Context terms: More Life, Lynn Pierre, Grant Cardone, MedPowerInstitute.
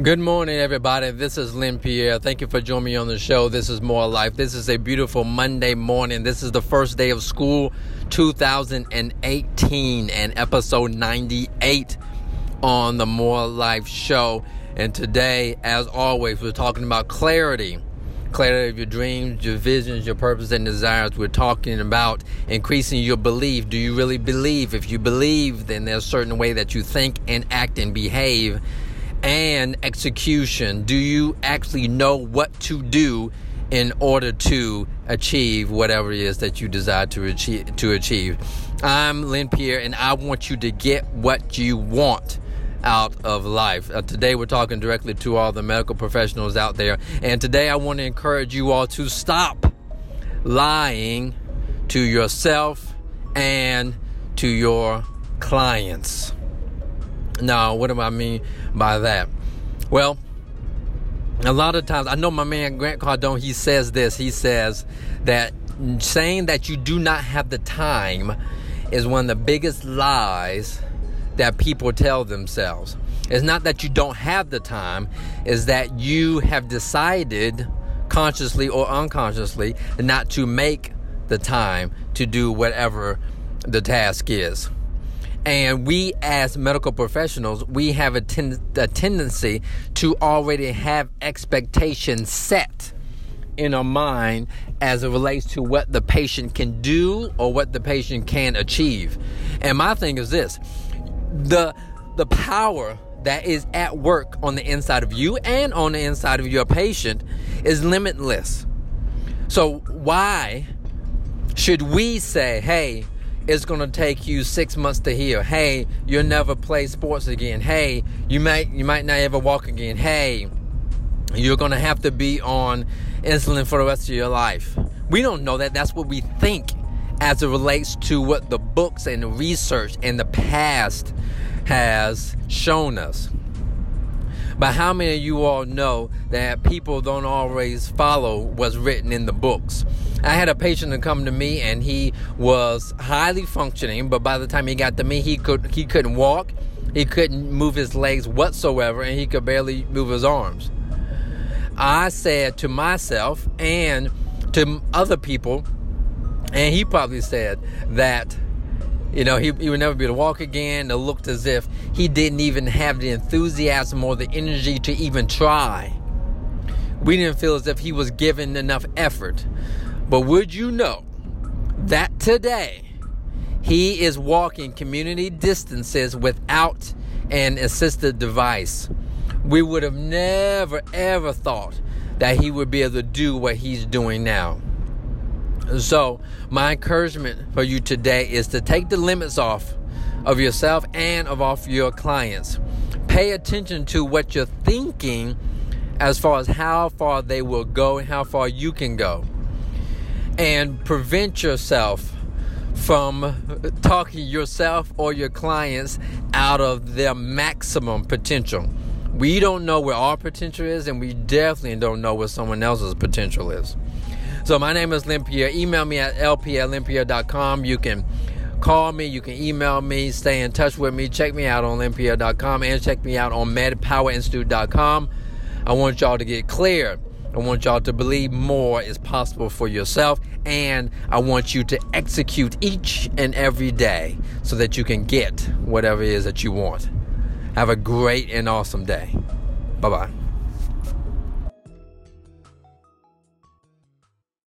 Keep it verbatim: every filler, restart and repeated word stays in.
Good morning, everybody. This is Lynn Pierre. Thank you for joining me on the show. This is More Life. This is a beautiful Monday morning. This is the first day of school, two thousand eighteen, and episode ninety-eight on the More Life show. And today, as always, we're talking about clarity. Clarity of your dreams, your visions, your purpose and desires. We're talking about increasing your belief. Do you really believe? If you believe, then there's a certain way that you think and act and behave. And execution. Do you actually know what to do in order to achieve whatever it is that you desire to achieve? To achieve. I'm Lynn Pierre, and I want you to get what you want out of life. Uh, today we're talking directly to all the medical professionals out there, and today I want to encourage you all to stop lying to yourself and to your clients. Now, what do I mean by that? Well, a lot of times, I know my man Grant Cardone, he says this. He says that saying that you do not have the time is one of the biggest lies that people tell themselves. It's not that you don't have the time. It's that you have decided, consciously or unconsciously, not to make the time to do whatever the task is. And we as medical professionals, we have a, ten- a tendency to already have expectations set in our mind as it relates to what the patient can do or what the patient can achieve. And my thing is this, the the power that is at work on the inside of you and on the inside of your patient is limitless. So why should we say, hey, it's going to take you six months to heal. Hey, you'll never play sports again. Hey, you might you might not ever walk again. Hey, you're going to have to be on insulin for the rest of your life. We don't know that. That's what we think as it relates to what the books and the research and the past has shown us. But how many of you all know that people don't always follow what's written in the books? I had a patient that come to me, and he was highly functioning, but by the time he got to me, he could he couldn't walk, he couldn't move his legs whatsoever, and he could barely move his arms. I said to myself and to other people, and he probably said that, you know, he, he would never be able to walk again. It looked as if he didn't even have the enthusiasm or the energy to even try. We didn't feel as if he was given enough effort. But would you know that today he is walking community distances without an assisted device? We would have never, ever thought that he would be able to do what he's doing now. So my encouragement for you today is to take the limits off of yourself and of off your clients. Pay attention to what you're thinking as far as how far they will go and how far you can go. And prevent yourself from talking yourself or your clients out of their maximum potential. We don't know where our potential is, and we definitely don't know what someone else's potential is. So my name is Lynn Pierre. Email me at l p at lynn pierre dot com. You can call me. You can email me. Stay in touch with me. Check me out on lynn pierre dot com and check me out on med power institute dot com. I want y'all to get clear. I want y'all to believe more is possible for yourself, and I want you to execute each and every day so that you can get whatever it is that you want. Have a great and awesome day. Bye-bye.